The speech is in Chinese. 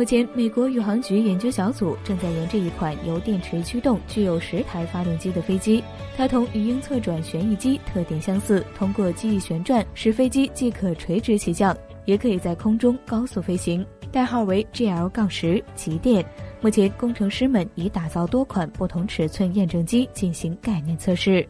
目前，美国宇航局研究小组正在研制一款由电池驱动、具有10台发动机的飞机。它同鱼鹰侧转旋翼机特点相似，通过机翼旋转使飞机既可垂直起降，也可以在空中高速飞行。代号为 GL-10 极电。目前，工程师们已打造多款不同尺寸验证机进行概念测试。